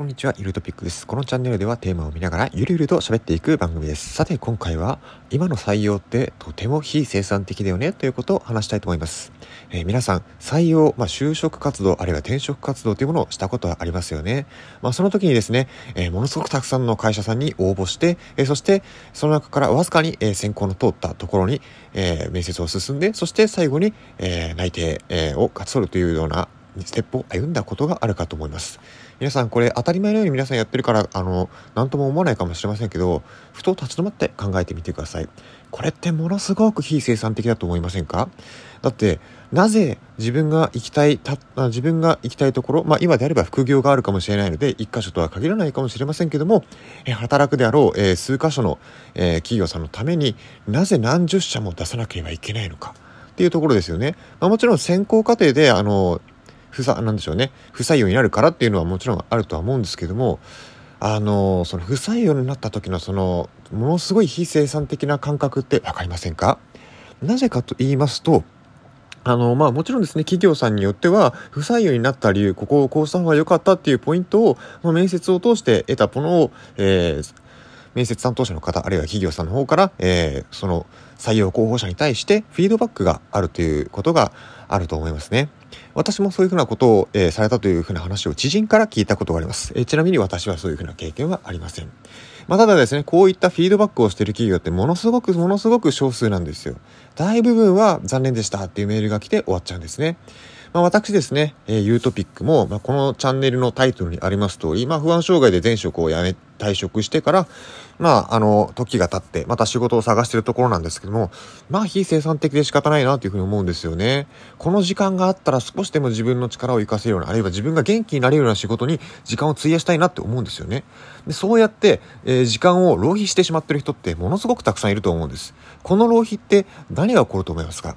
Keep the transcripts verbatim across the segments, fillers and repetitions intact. こんにちは、ゆるトピックです。このチャンネルではテーマを見ながらゆるゆると喋っていく番組です。さて今回は、今の採用ってとても非生産的だよねということを話したいと思います。えー、皆さん、採用、まあ、就職活動あるいは転職活動というものをしたことはありますよね。まあ、その時にですね、えー、ものすごくたくさんの会社さんに応募して、えー、そしてその中からわずかに、えー、選考の通ったところに、えー、面接を進んで、そして最後に、えー、内定、えー、を勝ち取るというようなステップを歩んだことがあるかと思います。皆さん、これ当たり前のように皆さんやってるからあの何とも思わないかもしれませんけど、ふと立ち止まって考えてみてください。これってものすごく非生産的だと思いませんか？だってなぜ自分が行きたいた自分が行きたいところ、まあ、今であれば副業があるかもしれないので一箇所とは限らないかもしれませんけども、え働くであろう、えー、数箇所の、えー、企業さんのためになぜ何十社も出さなければいけないのかっていうところですよね。まあ、もちろん選考過程であの不採なんでしょうね不採用になるからっていうのはもちろんあるとは思うんですけども、あのその不採用になった時のそのものすごい非生産的な感覚って分かりませんか？なぜかと言いますと、あのまあもちろんですね、企業さんによっては不採用になった理由、ここをこうした方が良かったっていうポイントを、まあ、面接を通して得たものを、えー、面接担当者の方あるいは企業さんの方から、えー、その採用候補者に対してフィードバックがあるということがあると思いますね。私もそういうふうなことを、えー、されたというふうな話を知人から聞いたことがあります。えー、ちなみに私はそういうふうな経験はありません。まあ、ただですね、こういったフィードバックをしている企業ってものすごくものすごく少数なんですよ。大部分は残念でしたっていうメールが来て終わっちゃうんですね。まあ、私ですね、えー、ゆるトピックも、まあ、このチャンネルのタイトルにあります通り、まあ、不安障害で前職を辞め退職してから、まあ、あの時が経ってまた仕事を探しているところなんですけども、まあ非生産的で仕方ないなというふうに思うんですよね。この時間があったら少しでも自分の力を生かせるような、あるいは自分が元気になれるような仕事に時間を費やしたいなって思うんですよね。で、そうやって、えー、時間を浪費してしまっている人ってものすごくたくさんいると思うんです。この浪費って何が起こると思いますか？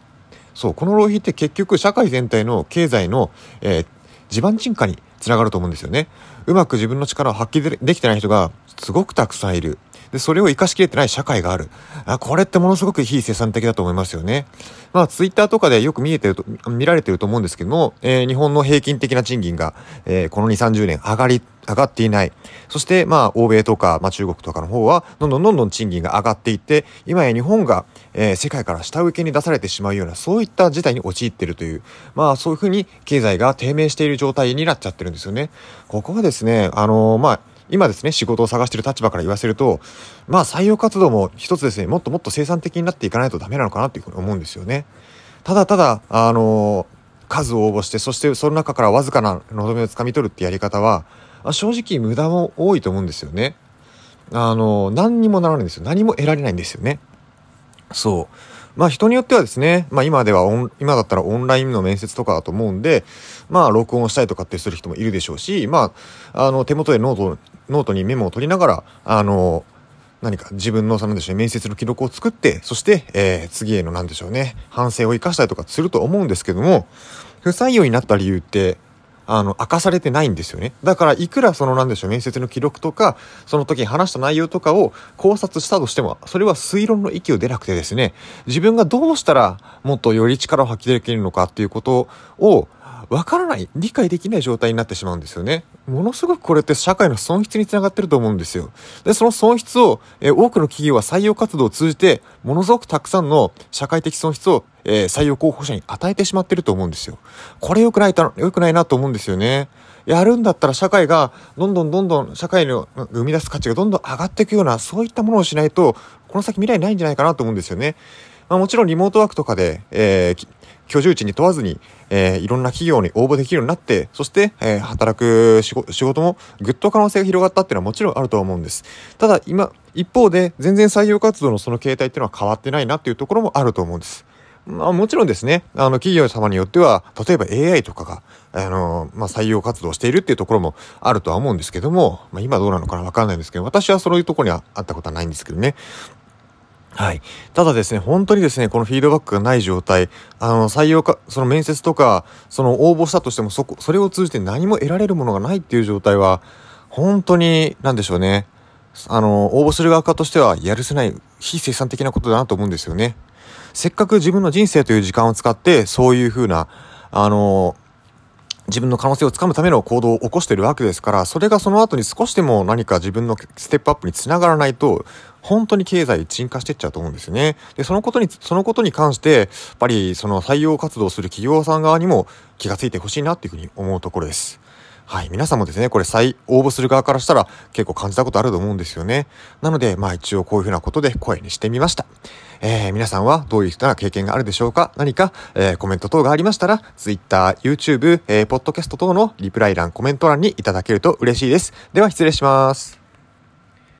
そう、この浪費って結局社会全体の経済の、えー、地盤沈下につながると思うんですよね。うまく自分の力を発揮できてない人がすごくたくさんいる。で、それを生かしきれてない社会がある。あ、これってものすごく非生産的だと思いますよね。まあ、ツイッターとかでよく見えてると、見られてると思うんですけども、えー、日本の平均的な賃金が、えー、このにじゅう、さんじゅうねん上がり、上がっていない。そして、まあ、欧米とか、まあ、中国とかの方は、どんどんどんどん賃金が上がっていって、今や日本が、えー、世界から下請けに出されてしまうような、そういった事態に陥っているという、まあ、そういうふうに経済が低迷している状態になっちゃってるんですよね。ここはですね、あのー、まあ、今ですね、仕事を探している立場から言わせると、まあ採用活動も一つですね、もっともっと生産的になっていかないとダメなのかなというふうに思うんですよね。ただただ、あのー、数を応募して、そしてその中からわずかな望みをつかみ取るってやり方は、正直無駄も多いと思うんですよね。あのー、何にもならないんですよ。何も得られないんですよね。そう。まあ人によってはですね、まあ今ではオン、今だったらオンラインの面接とかだと思うんで、まあ録音したりとかってする人もいるでしょうし、まあ、あの手元でノート、ノートにメモを取りながら、あの、何か自分の何でしょうね、面接の記録を作って、そして、えー、次への何でしょうね、反省を生かしたりとかすると思うんですけども、不採用になった理由って、あの、明かされてないんですよね。だから、いくらその何でしょう、面接の記録とか、その時に話した内容とかを考察したとしても、それは推論の域を出なくてですね、自分がどうしたらもっとより力を発揮できるのかっていうことを、わからない、理解できない状態になってしまうんですよね。ものすごくこれって社会の損失につながってると思うんですよ。で、その損失を、えー、多くの企業は採用活動を通じて、ものすごくたくさんの社会的損失を、えー、採用候補者に与えてしまってると思うんですよ。これ良くないた、良くないなと思うんですよね。やるんだったら社会が、どんどんどんどん社会の生み出す価値がどんどん上がっていくような、そういったものをしないと、この先未来ないんじゃないかなと思うんですよね。まあ、もちろんリモートワークとかで、えー、居住地に問わずに、えー、いろんな企業に応募できるようになって、そして、えー、働く仕事もぐっと可能性が広がったっていうのはもちろんあると思うんです。ただ今、一方で全然採用活動のその形態っていうのは変わってないなっていうところもあると思うんです。まあ、もちろんですね、あの企業様によっては、例えば エーアイ とかが、あのー、まあ、採用活動をしているっていうところもあるとは思うんですけども、まあ、今どうなのかなわかんないんですけど、私はそういうところにはあったことはないんですけどね。はい。ただですね、本当にですね、このフィードバックがない状態、あの、採用か、その面接とか、その応募したとしても、そこ、それを通じて何も得られるものがないっていう状態は、本当に、なんでしょうね。あの、応募する側としては、やるせない、非生産的なことだなと思うんですよね。せっかく自分の人生という時間を使って、そういうふうな、あの、自分の可能性をつかむための行動を起こしているわけですから、それがその後に少しでも何か自分のステップアップにつながらないと本当に経済沈下していっちゃうと思うんですよね。で、そのことにそのことに関してやっぱりその採用活動する企業さん側にも気がついてほしいなというふうに思うところです。はい、皆さんもですね、これ再応募する側からしたら結構感じたことあると思うんですよね。なのでまあ一応こういうふうなことで声にしてみました。えー、皆さんはどういうふうな経験があるでしょうか。何か、えー、コメント等がありましたら Twitter、YouTube、えー、ポッドキャスト等のリプライ欄、コメント欄にいただけると嬉しいです。では失礼します。